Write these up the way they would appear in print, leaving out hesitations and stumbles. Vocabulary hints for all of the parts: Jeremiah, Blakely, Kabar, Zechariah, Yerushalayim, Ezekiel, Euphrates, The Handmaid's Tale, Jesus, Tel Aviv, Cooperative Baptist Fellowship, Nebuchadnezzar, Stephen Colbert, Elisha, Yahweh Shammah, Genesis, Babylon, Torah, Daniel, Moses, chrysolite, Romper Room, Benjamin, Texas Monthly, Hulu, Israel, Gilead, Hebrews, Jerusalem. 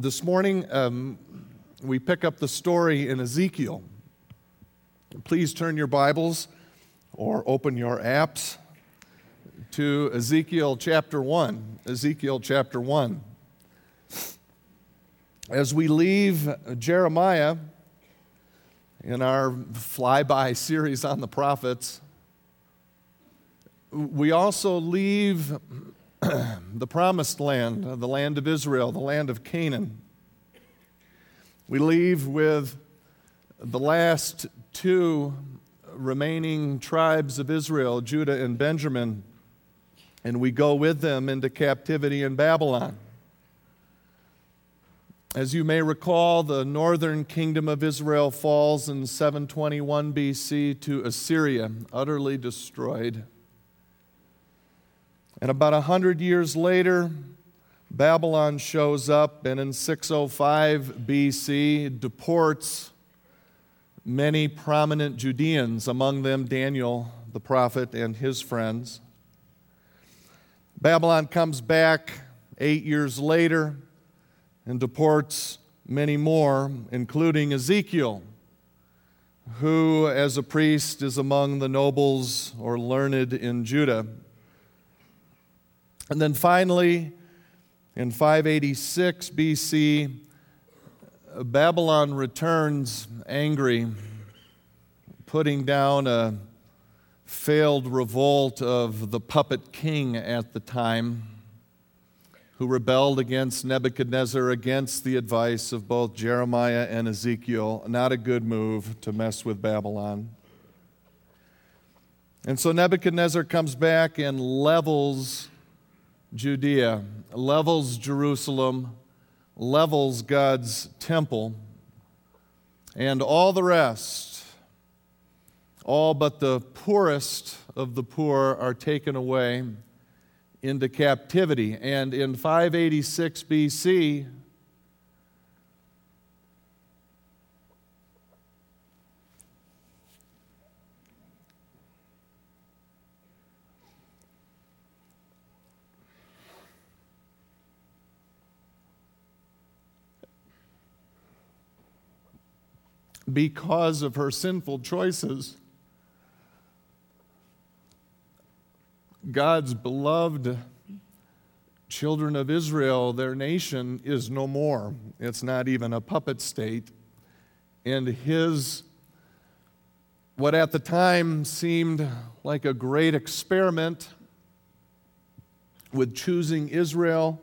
This morning, we pick up the story in Ezekiel. Please turn your Bibles or open your apps to Ezekiel chapter 1. Ezekiel chapter 1. As we leave Jeremiah in our flyby series on the prophets, we also leave the promised land, the land of Israel, the land of Canaan. We leave with the last two remaining tribes of Israel, Judah and Benjamin, and we go with them into captivity in Babylon. As you may recall, the northern kingdom of Israel falls in 721 BC to Assyria, utterly destroyed. And about 100 years later, Babylon shows up and in 605 BC deports many prominent Judeans, among them Daniel the prophet and his friends. Babylon comes back 8 years later and deports many more, including Ezekiel, who as a priest is among the nobles or learned in Judah. And then finally, in 586 BC, Babylon returns angry, putting down a failed revolt of the puppet king at the time, who rebelled against Nebuchadnezzar, against the advice of both Jeremiah and Ezekiel. Not a good move to mess with Babylon. And so Nebuchadnezzar comes back and levels Judea, levels Jerusalem, levels God's temple, and all the rest, all but the poorest of the poor, are taken away into captivity. And in 586 BC, because of her sinful choices, God's beloved children of Israel, their nation, is no more. It's not even a puppet state. And what at the time seemed like a great experiment with choosing Israel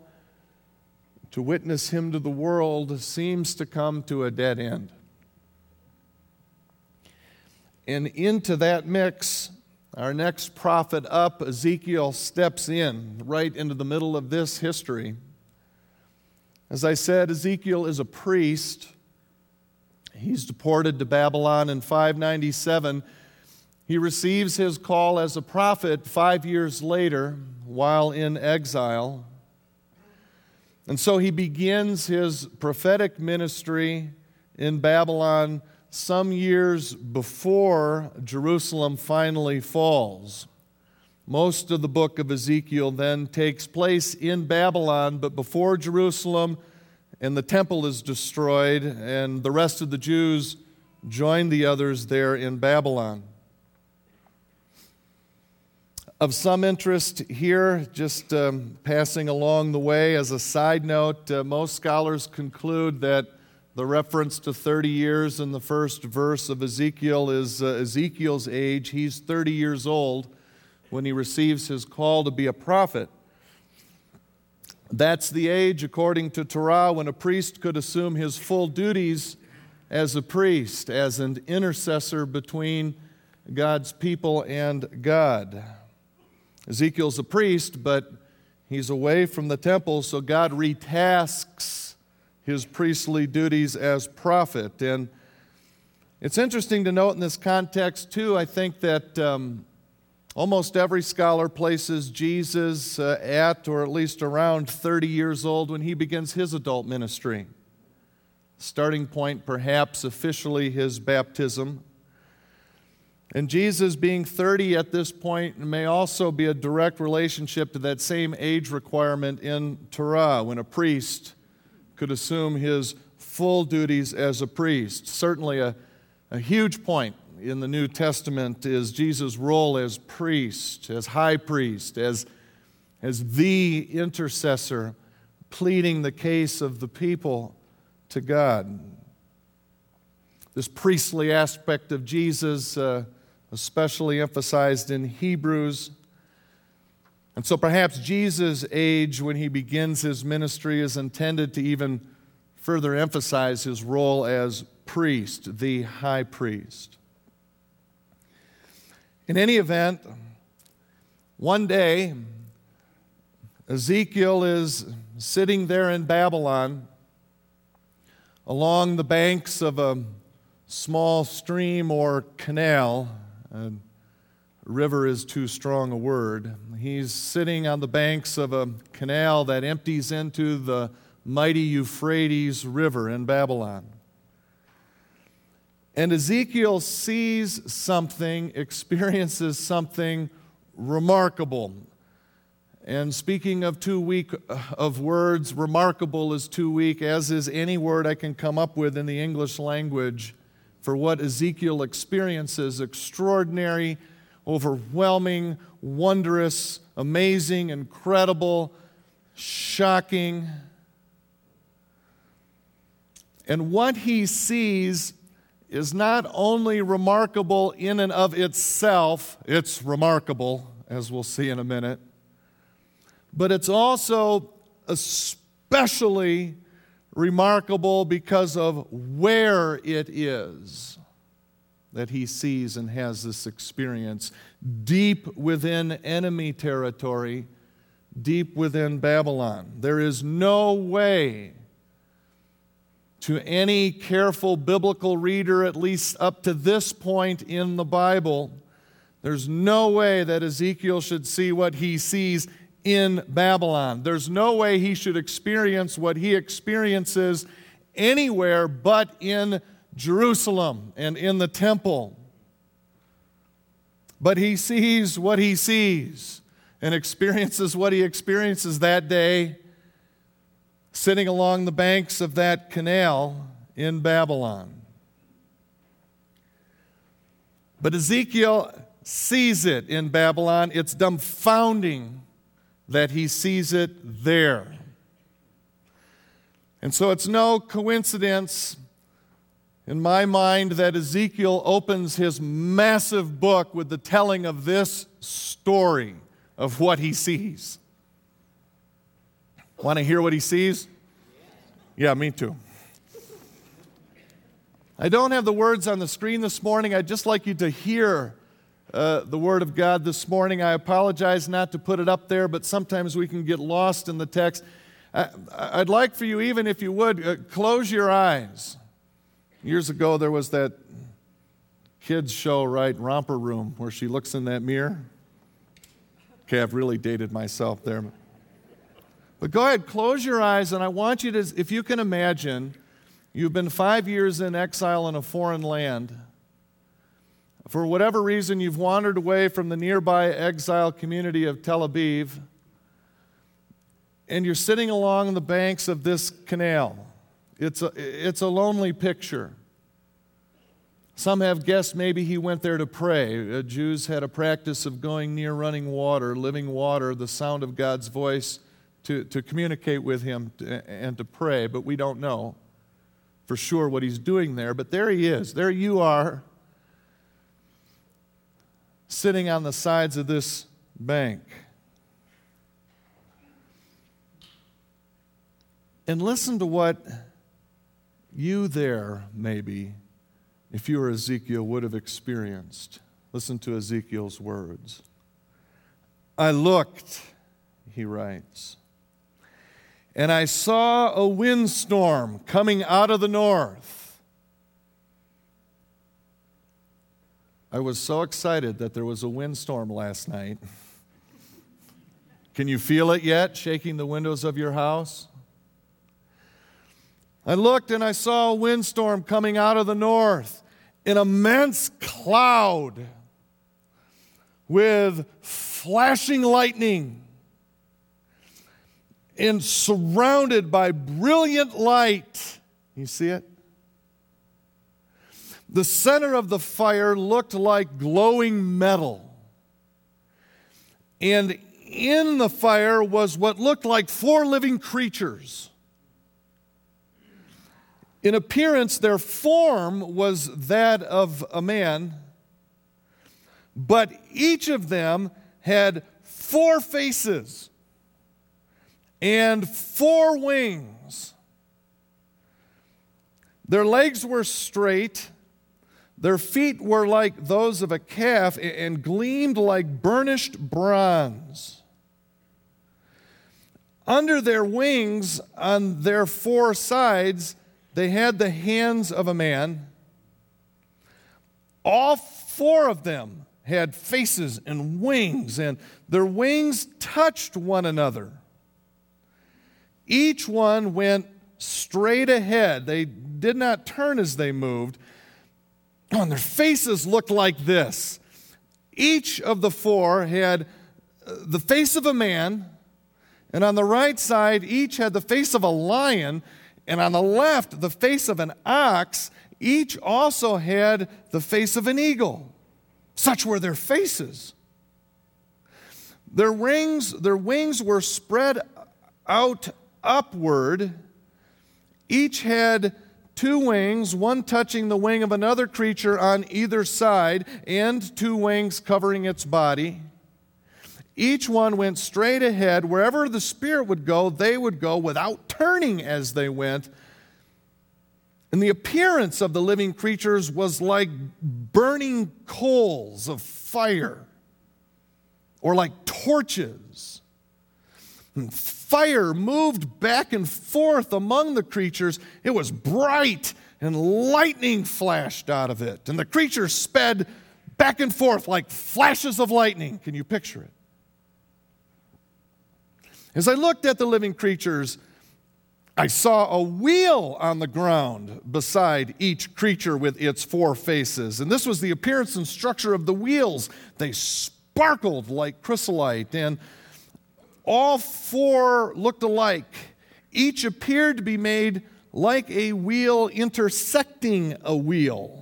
to witness him to the world seems to come to a dead end. And into that mix, our next prophet up, Ezekiel, steps in right into the middle of this history. As I said, Ezekiel is a priest. He's deported to Babylon in 597. He receives his call as a prophet 5 years later while in exile. And so he begins his prophetic ministry in Babylon some years before Jerusalem finally falls. Most of the book of Ezekiel then takes place in Babylon, but before Jerusalem and the temple is destroyed and the rest of the Jews join the others there in Babylon. Of some interest here, just passing along the way as a side note, most scholars conclude that the reference to 30 years in the first verse of Ezekiel is Ezekiel's age. He's 30 years old when he receives his call to be a prophet. That's the age, according to Torah, when a priest could assume his full duties as a priest, as an intercessor between God's people and God. Ezekiel's a priest, but he's away from the temple, so God retasks his priestly duties as prophet. And it's interesting to note in this context, too, I think that almost every scholar places Jesus at least around 30 years old when he begins his adult ministry. Starting point, perhaps, officially his baptism. And Jesus being 30 at this point may also be a direct relationship to that same age requirement in Torah when a priest could assume his full duties as a priest. Certainly a huge point in the New Testament is Jesus' role as priest, as high priest, as the intercessor, pleading the case of the people to God. This priestly aspect of Jesus, especially emphasized in Hebrews. And so perhaps Jesus' age when he begins his ministry is intended to even further emphasize his role as priest, the high priest. In any event, one day, Ezekiel is sitting there in Babylon along the banks of a small stream or canal. River is too strong a word. He's sitting on the banks of a canal that empties into the mighty Euphrates River in Babylon. And Ezekiel sees something, experiences something remarkable. And speaking of too weak of words, remarkable is too weak, as is any word I can come up with in the English language for what Ezekiel experiences: extraordinary, overwhelming, wondrous, amazing, incredible, shocking. And what he sees is not only remarkable in and of itself, it's remarkable, as we'll see in a minute, but it's also especially remarkable because of where it is that he sees and has this experience, deep within enemy territory, deep within Babylon. There is no way to any careful biblical reader, at least up to this point in the Bible, there's no way that Ezekiel should see what he sees in Babylon. There's no way he should experience what he experiences anywhere but in Jerusalem and in the temple. But he sees what he sees and experiences what he experiences that day, sitting along the banks of that canal in Babylon. But Ezekiel sees it in Babylon. It's dumbfounding that he sees it there. And so it's no coincidence in my mind that Ezekiel opens his massive book with the telling of this story of what he sees. Want to hear what he sees? Yeah, me too. I don't have the words on the screen this morning. I'd just like you to hear the Word of God this morning. I apologize not to put it up there, but sometimes we can get lost in the text. I'd like for you, even if you would, close your eyes. Years ago, there was that kids show, right, Romper Room, where she looks in that mirror. Okay, I've really dated myself there. But go ahead, close your eyes, and I want you to, if you can imagine, you've been 5 years in exile in a foreign land. For whatever reason, you've wandered away from the nearby exile community of Tel Aviv, and you're sitting along the banks of this canal. It's a lonely picture. Some have guessed maybe he went there to pray. Jews had a practice of going near running water, living water, the sound of God's voice, to communicate with him and to pray. But we don't know for sure what he's doing there. But there he is. There you are, sitting on the sides of this bank. And listen to what you there, maybe, if you were Ezekiel, would have experienced. Listen to Ezekiel's words. I looked, he writes, and I saw a windstorm coming out of the north. I was so excited that there was a windstorm last night. Can you feel it yet, shaking the windows of your house? I looked and I saw a windstorm coming out of the north, an immense cloud with flashing lightning and surrounded by brilliant light. You see it? The center of the fire looked like glowing metal. And in the fire was what looked like four living creatures. In appearance, their form was that of a man, but each of them had four faces and four wings. Their legs were straight. Their feet were like those of a calf and gleamed like burnished bronze. Under their wings, on their four sides, they had the hands of a man. All four of them had faces and wings, and their wings touched one another. Each one went straight ahead. They did not turn as they moved. And their faces looked like this. Each of the four had the face of a man, and on the right side, each had the face of a lion, and on the left, the face of an ox. Each also had the face of an eagle. Such were their faces. Their wings were spread out upward. Each had two wings, one touching the wing of another creature on either side, and two wings covering its body. Each one went straight ahead. Wherever the Spirit would go, they would go without turning as they went. And the appearance of the living creatures was like burning coals of fire, or like torches. And fire moved back and forth among the creatures. It was bright, and lightning flashed out of it. And the creatures sped back and forth like flashes of lightning. Can you picture it? As I looked at the living creatures, I saw a wheel on the ground beside each creature with its four faces. And this was the appearance and structure of the wheels. They sparkled like chrysolite, and all four looked alike. Each appeared to be made like a wheel intersecting a wheel.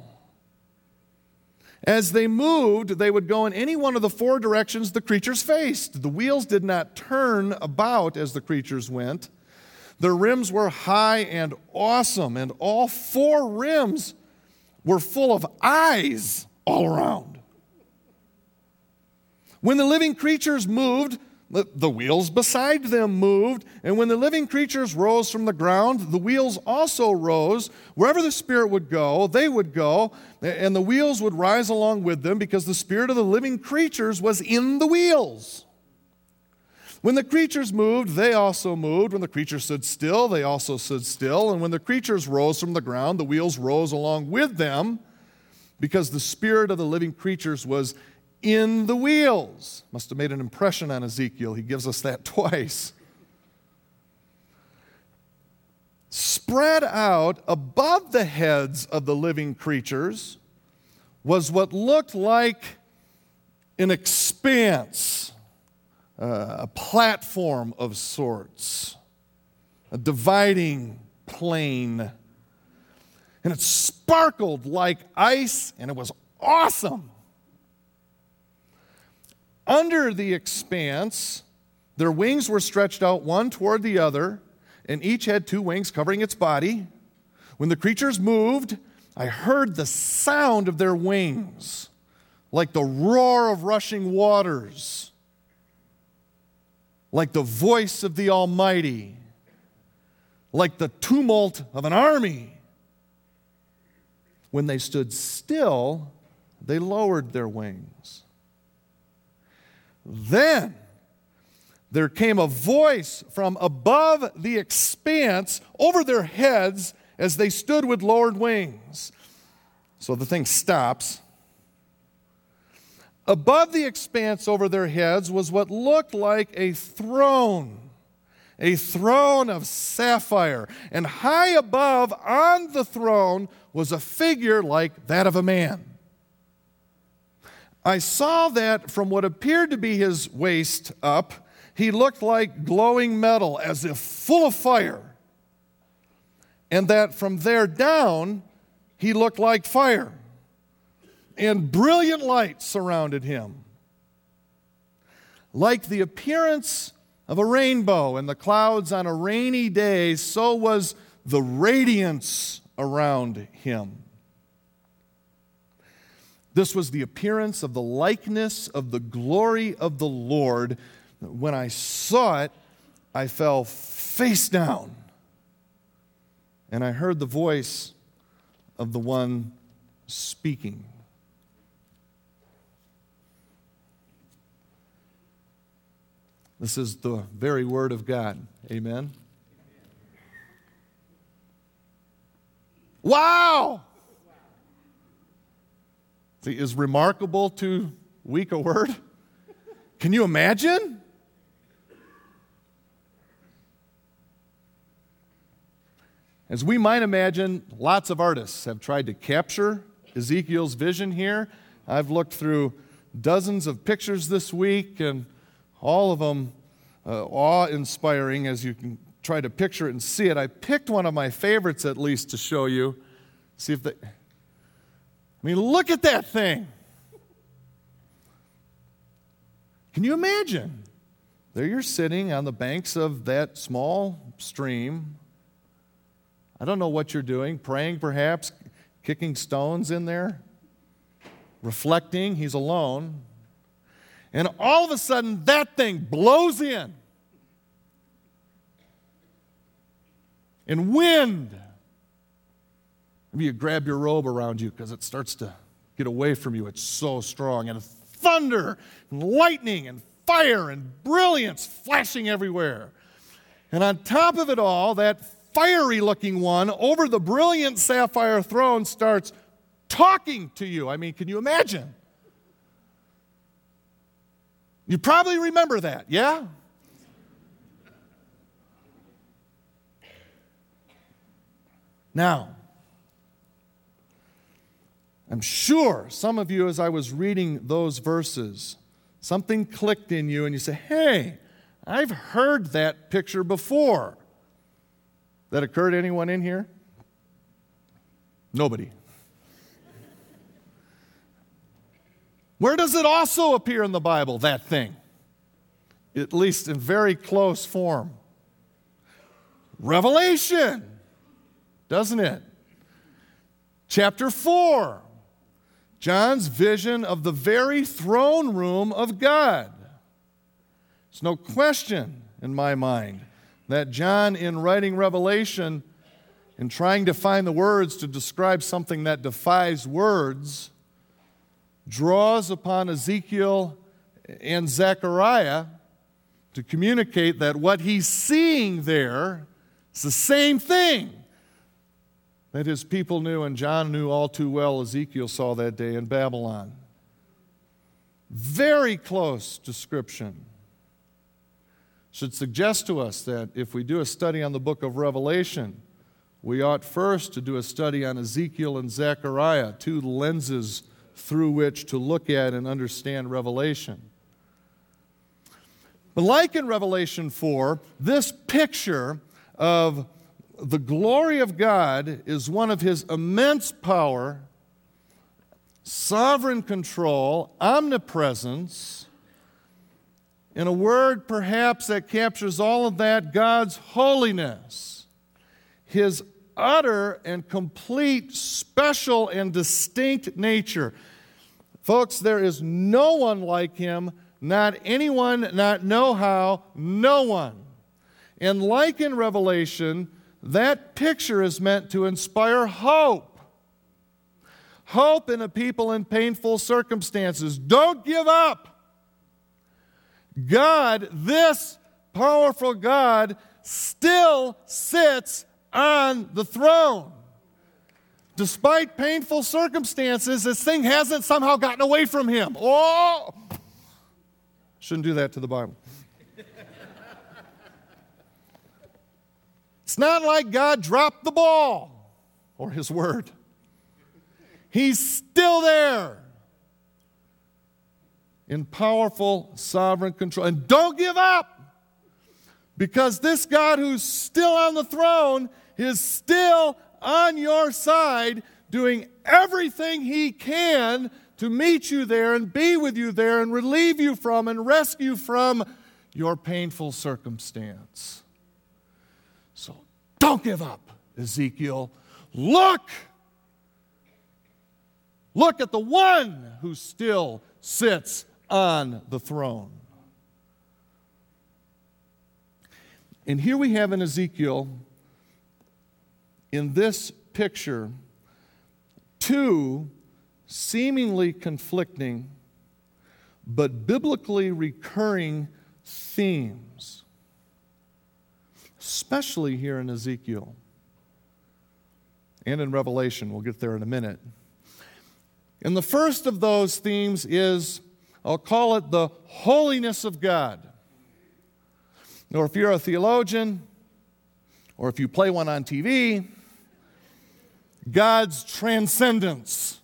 As they moved, they would go in any one of the four directions the creatures faced. The wheels did not turn about as the creatures went. Their rims were high and awesome, and all four rims were full of eyes all around. When the living creatures moved, the wheels beside them moved, and when the living creatures rose from the ground, the wheels also rose. Wherever the Spirit would go, they would go, and the wheels would rise along with them because the spirit of the living creatures was in the wheels. When the creatures moved, they also moved. When the creatures stood still, they also stood still. And when the creatures rose from the ground, the wheels rose along with them because the spirit of the living creatures was in the wheels. Must have made an impression on Ezekiel. He gives us that twice. Spread out above the heads of the living creatures was what looked like an expanse, a platform of sorts, a dividing plane. And it sparkled like ice, and it was awesome. Under the expanse, their wings were stretched out one toward the other, and each had two wings covering its body. When the creatures moved, I heard the sound of their wings, like the roar of rushing waters, like the voice of the Almighty, like the tumult of an army. When they stood still, they lowered their wings. Then there came a voice from above the expanse over their heads as they stood with lowered wings. So the thing stops. Above the expanse over their heads was what looked like a throne of sapphire. And high above on the throne was a figure like that of a man. I saw that from what appeared to be his waist up, he looked like glowing metal, as if full of fire, and that from there down he looked like fire, and brilliant light surrounded him. Like the appearance of a rainbow and the clouds on a rainy day, so was the radiance around him. This was the appearance of the likeness of the glory of the Lord. When I saw it, I fell face down, and I heard the voice of the one speaking. This is the very word of God. Amen. Wow! See, is remarkable too weak a word? Can you imagine? As we might imagine, lots of artists have tried to capture Ezekiel's vision here. I've looked through dozens of pictures this week, and all of them awe-inspiring as you can try to picture it and see it. I picked one of my favorites, at least, to show you. See if look at that thing. Can you imagine? There you're sitting on the banks of that small stream. I don't know what you're doing, praying perhaps, kicking stones in there, reflecting. He's alone. And all of a sudden, that thing blows in. And wind. Maybe you grab your robe around you because it starts to get away from you. It's so strong. And thunder and lightning and fire and brilliance flashing everywhere. And on top of it all, that fiery-looking one over the brilliant sapphire throne starts talking to you. I mean, can you imagine? You probably remember that, yeah? Now, I'm sure some of you, as I was reading those verses, something clicked in you and you say, hey, I've heard that picture before. That occurred to anyone in here? Nobody. Where does it also appear in the Bible, that thing? At least in very close form. Revelation, doesn't it? Chapter 4, John's vision of the very throne room of God. It's no question in my mind that John, in writing Revelation and trying to find the words to describe something that defies words, draws upon Ezekiel and Zechariah to communicate that what he's seeing there is the same thing that his people knew and John knew all too well Ezekiel saw that day in Babylon. Very close description. Should suggest to us that if we do a study on the book of Revelation, we ought first to do a study on Ezekiel and Zechariah, two lenses through which to look at and understand Revelation. But like in Revelation 4, this picture of the glory of God is one of his immense power, sovereign control, omnipresence. In a word, perhaps, that captures all of that, God's holiness, his utter and complete, special and distinct nature. Folks, there is no one like him, not anyone, not know-how, no one. And like in Revelation, that picture is meant to inspire hope. Hope in a people in painful circumstances. Don't give up. God, this powerful God, still sits on the throne. Despite painful circumstances, this thing hasn't somehow gotten away from him. Oh! Shouldn't do that to the Bible. It's not like God dropped the ball or his word. He's still there in powerful sovereign control. And don't give up. Because this God who's still on the throne is still on your side, doing everything he can to meet you there and be with you there and relieve you from and rescue from your painful circumstance. So don't give up, Ezekiel. Look at the one who still sits on the throne. And here we have in Ezekiel, in this picture, two seemingly conflicting but biblically recurring themes, especially here in Ezekiel and in Revelation. We'll get there in a minute. And the first of those themes is, I'll call it the holiness of God. Or if you're a theologian, or if you play one on TV, God's transcendence.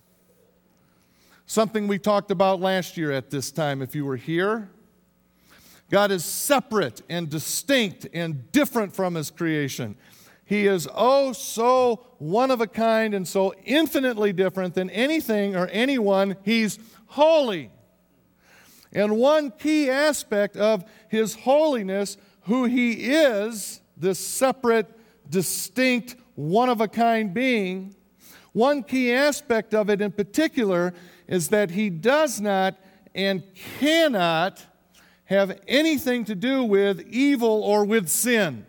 Something we talked about last year at this time, if you were here. God is separate and distinct and different from his creation. He is oh so one of a kind and so infinitely different than anything or anyone. He's holy. And one key aspect of his holiness, who he is, this separate, distinct, one-of-a-kind being, one key aspect of it in particular is that he does not and cannot have anything to do with evil or with sin.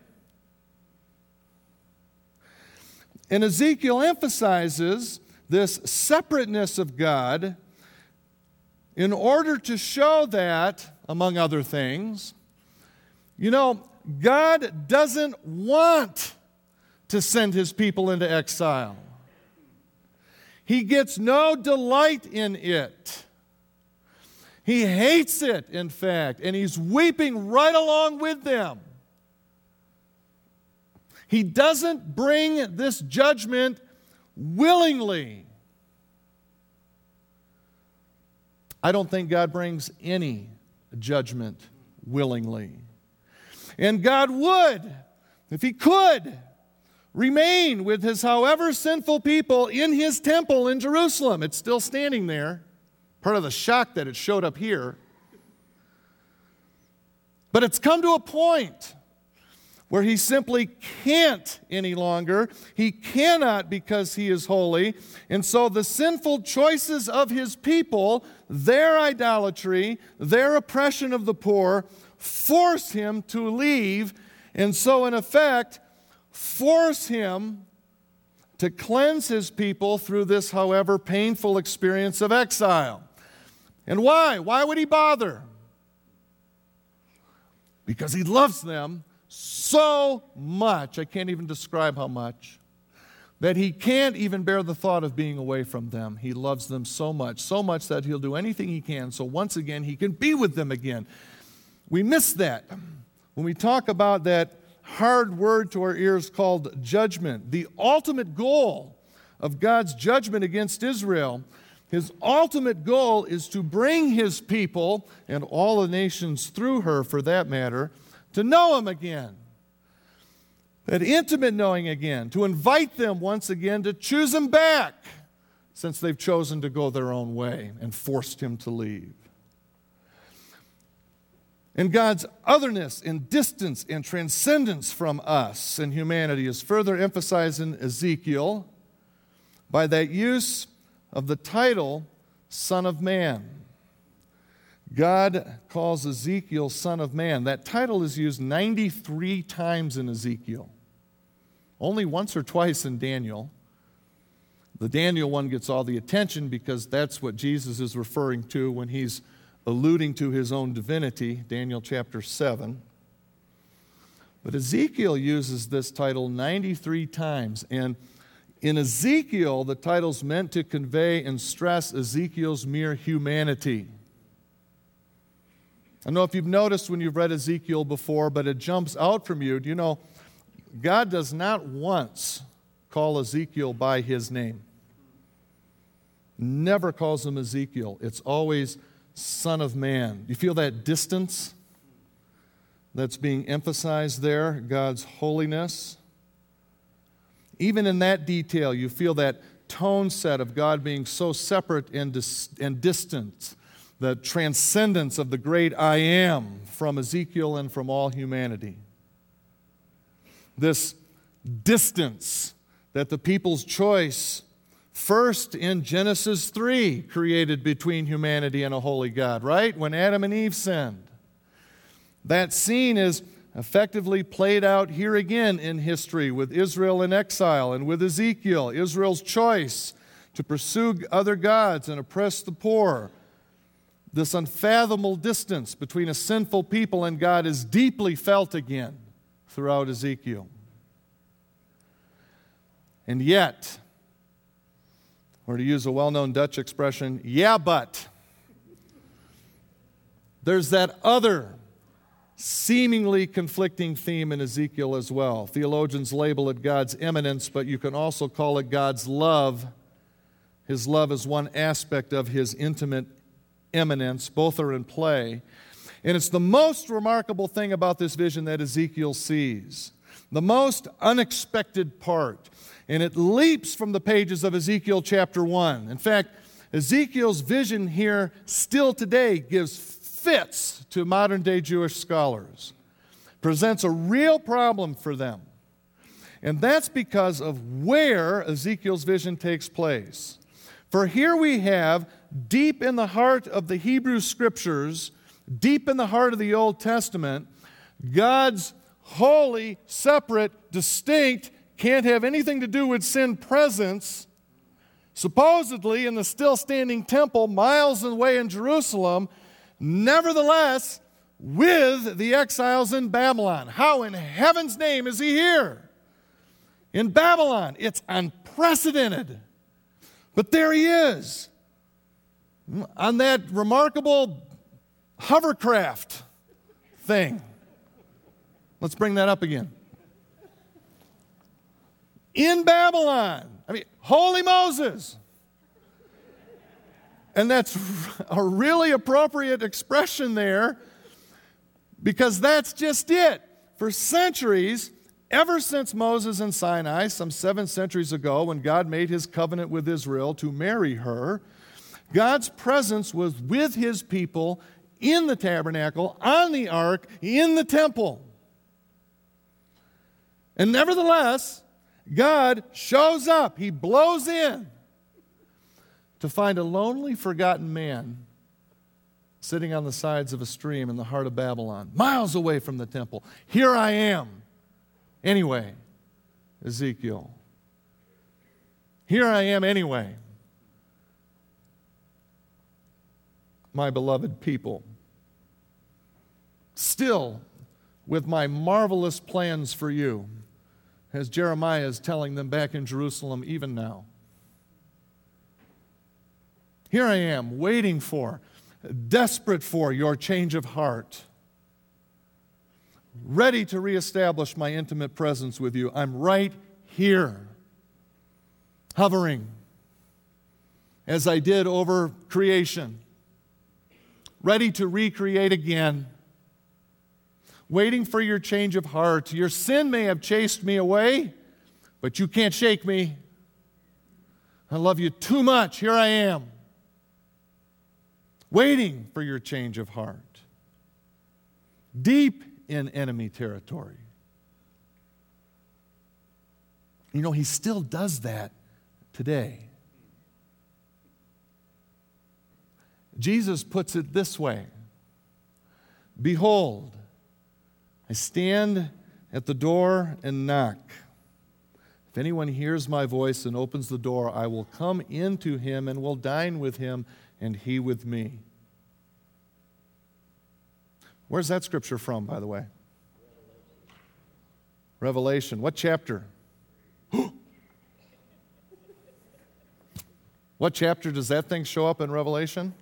And Ezekiel emphasizes this separateness of God in order to show that, among other things, you know, God doesn't want to send his people into exile. He gets no delight in it. He hates it, in fact, and he's weeping right along with them. He doesn't bring this judgment willingly. I don't think God brings any judgment willingly. And God would, if he could, remain with his however sinful people in his temple in Jerusalem. It's still standing there. Part of the shock that it showed up here. But it's come to a point where he simply can't any longer. He cannot because he is holy. And so the sinful choices of his people, their idolatry, their oppression of the poor, force him to leave. And so in effect, force him to cleanse his people through this, however, painful experience of exile. And why? Why would he bother? Because he loves them so much, I can't even describe how much, that he can't even bear the thought of being away from them. He loves them so much that he'll do anything he can, so once again he can be with them again. We miss that when we talk about that hard word to our ears called judgment. The ultimate goal of God's judgment against Israel, his ultimate goal is to bring his people, and all the nations through her for that matter, to know him again, that intimate knowing again, to invite them once again to choose him back since they've chosen to go their own way and forced him to leave. And God's otherness and distance and transcendence from us and humanity is further emphasized in Ezekiel by that use of the title, Son of Man. God calls Ezekiel Son of Man. That title is used 93 times in Ezekiel. Only once or twice in Daniel. The Daniel one gets all the attention because that's what Jesus is referring to when he's alluding to his own divinity, Daniel chapter 7. But Ezekiel uses this title 93 times. And in Ezekiel, the title's meant to convey and stress Ezekiel's mere humanity. I don't know if you've noticed when you've read Ezekiel before, but it jumps out from you. Do you know, God does not once call Ezekiel by his name. Never calls him Ezekiel. It's always Son of Man. You feel that distance? that's being emphasized there, God's holiness. Even in that detail, you feel that tone set of God being so separate and distant, the transcendence of the great I am from Ezekiel and from all humanity. This distance that the people's choice first in Genesis 3 created between humanity and a holy God, right? When Adam and Eve sinned. That scene is effectively played out here again in history with Israel in exile and with Ezekiel, Israel's choice to pursue other gods and oppress the poor. This unfathomable distance between a sinful people and God is deeply felt again throughout Ezekiel. And yet, or to use a well-known Dutch expression, yeah, but, there's that other seemingly conflicting theme in Ezekiel as well. Theologians label it God's immanence, but you can also call it God's love. His love is one aspect of His intimate immanence. Both are in play. And it's the most remarkable thing about this vision that Ezekiel sees, the most unexpected part. And it leaps from the pages of Ezekiel chapter 1. In fact, Ezekiel's vision here still today gives fits to modern-day Jewish scholars, presents a real problem for them. And that's because of where Ezekiel's vision takes place. For here we have, deep in the heart of the Hebrew Scriptures, deep in the heart of the Old Testament, God's holy, separate, distinct, can't have anything to do with sin presence, supposedly in the still-standing temple miles away in Jerusalem, nevertheless, with the exiles in Babylon. How in heaven's name is He here? In Babylon. It's unprecedented. But there He is, on that remarkable hovercraft thing. Let's bring that up again. In Babylon. I mean, holy Moses. And that's a really appropriate expression there, because that's just it. For centuries, ever since Moses and Sinai, some 7 centuries ago, when God made His covenant with Israel to marry her, God's presence was with His people in the tabernacle, on the ark, in the temple. And nevertheless, God shows up. He blows in to find a lonely, forgotten man sitting on the sides of a stream in the heart of Babylon, miles away from the temple. Here I am. Anyway, Ezekiel. Here I am anyway. My beloved people, still with my marvelous plans for you, as Jeremiah is telling them back in Jerusalem even now. Here I am, waiting for, desperate for your change of heart, ready to reestablish my intimate presence with you. I'm right here, hovering, as I did over creation, ready to recreate again, waiting for your change of heart. Your sin may have chased me away, but you can't shake me. I love you too much. Here I am, waiting for your change of heart. Deep in enemy territory. You know, He still does that today. Jesus puts it this way, "Behold, I stand at the door and knock. If anyone hears my voice and opens the door, I will come into him and will dine with him and he with me." Where's that scripture from, by the way? Revelation. What chapter? What chapter does that thing show up in Revelation?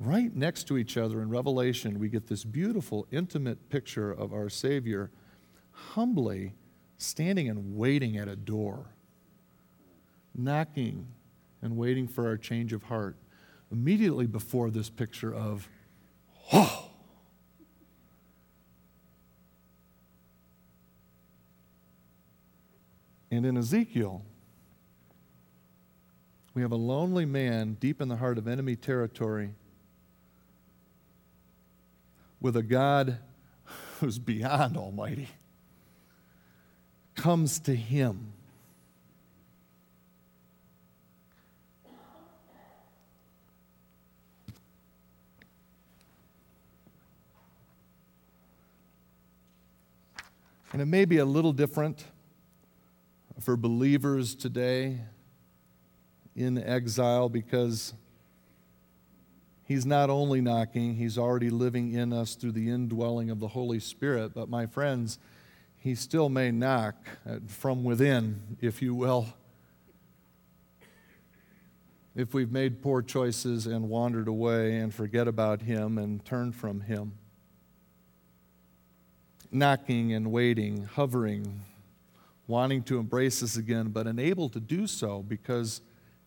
Right next to each other in Revelation, we get this beautiful, intimate picture of our Savior humbly standing and waiting at a door, knocking and waiting for our change of heart. Immediately before this picture of Whoa. And in Ezekiel, we have a lonely man deep in the heart of enemy territory with a God who's beyond almighty comes to him. And it may be a little different for believers today in exile because he's not only knocking, he's already living in us through the indwelling of the Holy Spirit. But my friends, he still may knock from within, if you will, if we've made poor choices and wandered away and forget about him and turn from him. Knocking and waiting, hovering, wanting to embrace us again, but unable to do so because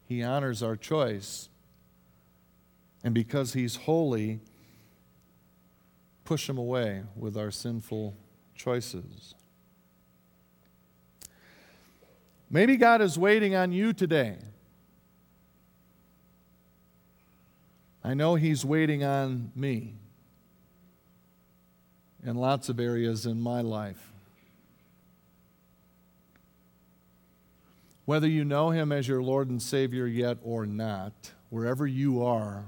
he honors our choice. And because he's holy, push him away with our sinful choices. Maybe God is waiting on you today. I know he's waiting on me in lots of areas in my life. Whether you know him as your Lord and Savior yet or not, wherever you are,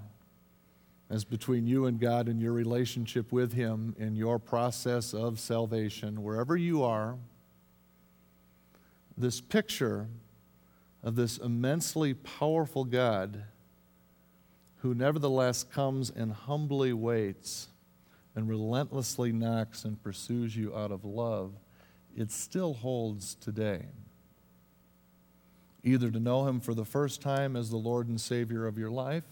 as between you and God and your relationship with him and your process of salvation, wherever you are, this picture of this immensely powerful God who nevertheless comes and humbly waits and relentlessly knocks and pursues you out of love, it still holds today. Either to know him for the first time as the Lord and Savior of your life,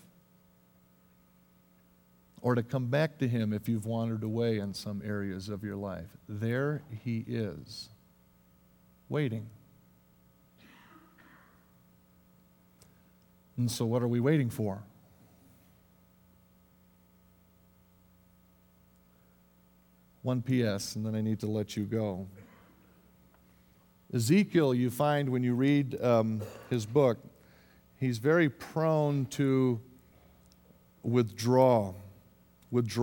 or to come back to him if you've wandered away in some areas of your life. There he is, waiting. And so what are we waiting for? One PS, and then I need to let you go. Ezekiel, you find when you read his book, he's very prone to withdrawal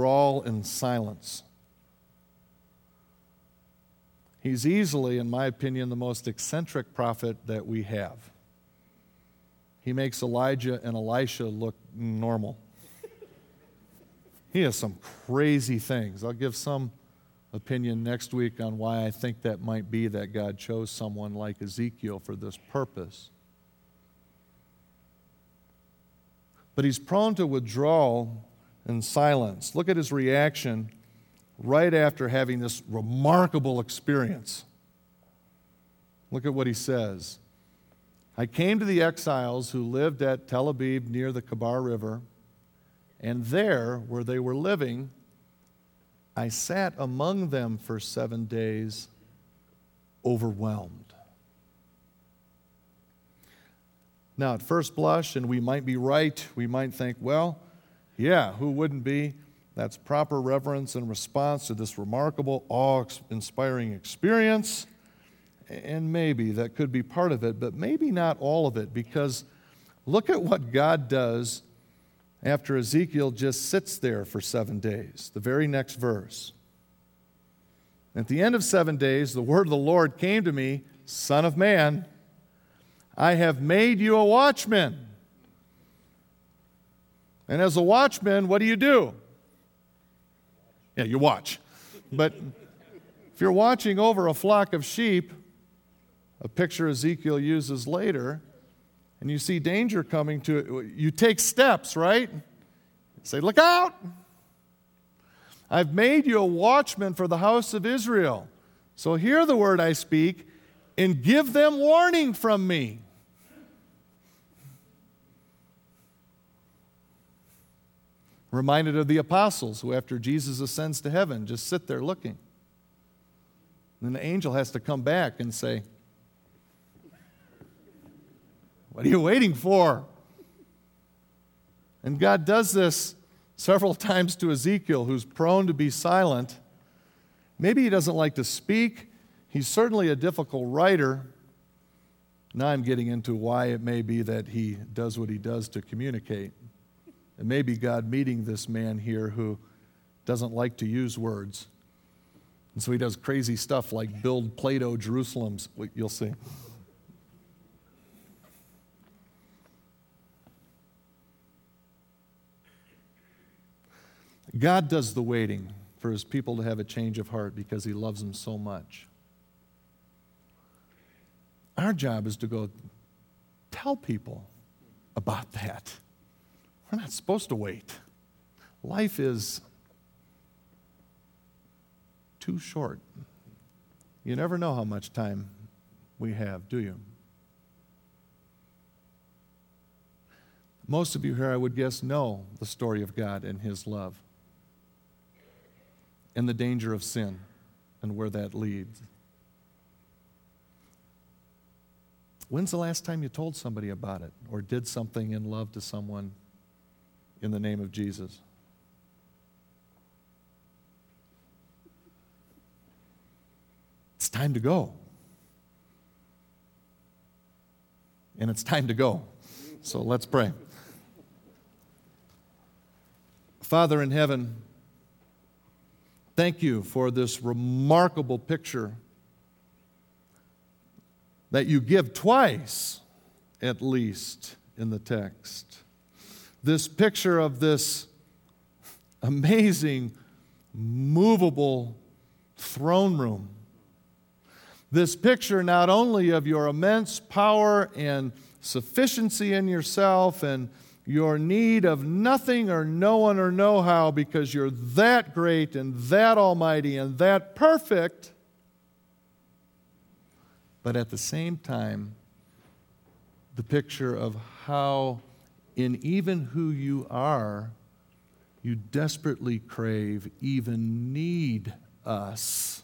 and silence. He's easily, in my opinion, the most eccentric prophet that we have. He makes Elijah and Elisha look normal. He has some crazy things. I'll give some opinion next week on why I think that might be that God chose someone like Ezekiel for this purpose. But he's prone to withdrawal and silence. Look at his reaction right after having this remarkable experience. Look at what he says. I came to the exiles who lived at Tel Aviv near the Kabar River, and there, where they were living, I sat among them for 7 days, overwhelmed. Now, at first blush, and we might be right, we might think, well, yeah, who wouldn't be? That's proper reverence and response to this remarkable, awe-inspiring experience. And maybe that could be part of it, but maybe not all of it, because look at what God does after Ezekiel just sits there for 7 days, the very next verse. At the end of 7 days, the word of the Lord came to me, Son of man, I have made you a watchman. And as a watchman, what do? Yeah, you watch. But if you're watching over a flock of sheep, a picture Ezekiel uses later, and you see danger coming to it, you take steps, right? Say, look out! I've made you a watchman for the house of Israel. So hear the word I speak and give them warning from me. Reminded of the apostles who, after Jesus ascends to heaven, just sit there looking. Then the angel has to come back and say, what are you waiting for? And God does this several times to Ezekiel, who's prone to be silent. Maybe he doesn't like to speak. He's certainly a difficult writer. Now I'm getting into why it may be that he does what he does to communicate. It may be God meeting this man here who doesn't like to use words. And so he does crazy stuff like build Plato Jerusalems. You'll see. God does the waiting for his people to have a change of heart because he loves them so much. Our job is to go tell people about that. We're not supposed to wait. Life is too short. You never know how much time we have, do you? Most of you here, I would guess, know the story of God and his love, and the danger of sin and where that leads. When's the last time you told somebody about it or did something in love to someone in the name of Jesus? It's time to go. And it's time to go. So let's pray. Father in heaven, thank you for this remarkable picture that you give twice, at least, in the text. This picture of this amazing, movable throne room. This picture not only of your immense power and sufficiency in yourself and your need of nothing or no one or no how, because you're that great and that almighty and that perfect. But at the same time, the picture of how in even who you are, you desperately crave, even need us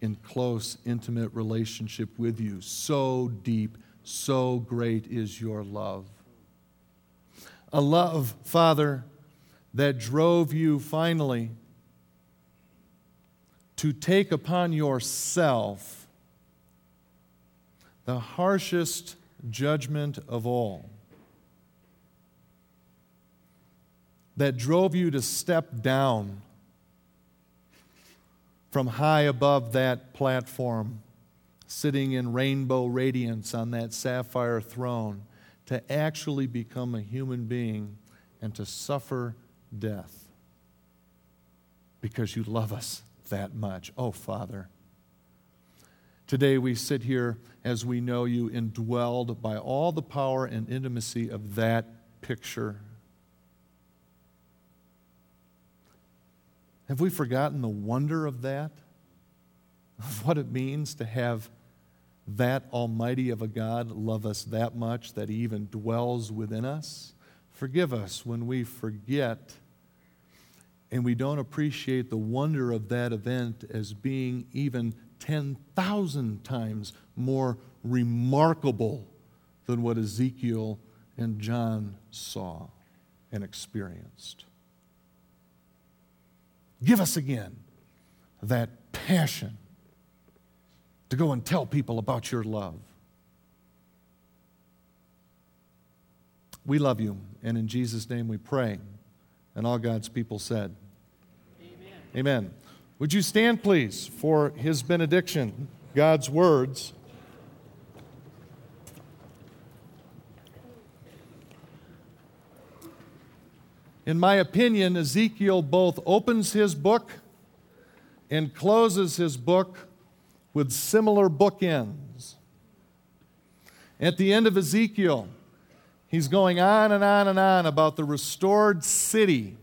in close, intimate relationship with you. So deep, so great is your love. A love, Father, that drove you finally to take upon yourself the harshest judgment of all. That drove you to step down from high above that platform, sitting in rainbow radiance on that sapphire throne, to actually become a human being and to suffer death because you love us that much. Oh, Father, today we sit here as we know you indwelled by all the power and intimacy of that picture. Have we forgotten the wonder of that? Of what it means to have that almighty of a God love us that much that he even dwells within us? Forgive us when we forget and we don't appreciate the wonder of that event as being even 10,000 times more remarkable than what Ezekiel and John saw and experienced. Give us again that passion to go and tell people about your love. We love you, and in Jesus' name we pray. And all God's people said, amen. Amen. Would you stand, please, for his benediction, God's words. In my opinion, Ezekiel both opens his book and closes his book with similar bookends. At the end of Ezekiel, he's going on and on and on about the restored city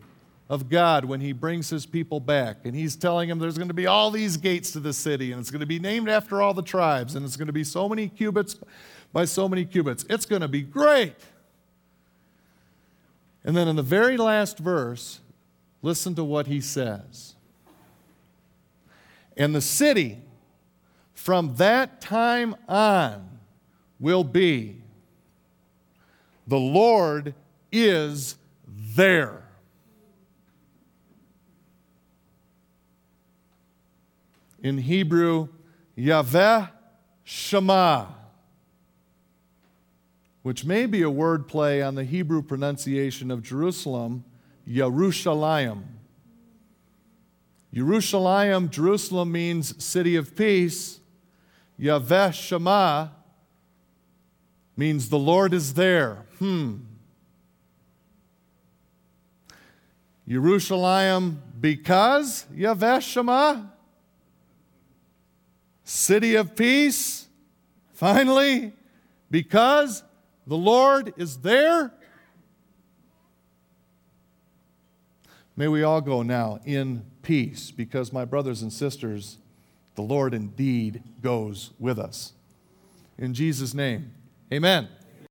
of God when he brings his people back. And he's telling them there's going to be all these gates to the city, and it's going to be named after all the tribes, and it's going to be so many cubits by so many cubits. It's going to be great. And then in the very last verse, listen to what he says. And the city from that time on will be, the Lord is there. in Hebrew, Yahweh Shammah, which may be a word play on the Hebrew pronunciation of Jerusalem, Yerushalayim. Yerushalayim, Jerusalem, means city of peace. Yahweh Shammah means the Lord is there. Yerushalayim because Yahweh Shammah, city of peace, finally, because the Lord is there. May we all go now in peace, because, my brothers and sisters, the Lord indeed goes with us. In Jesus' name, amen.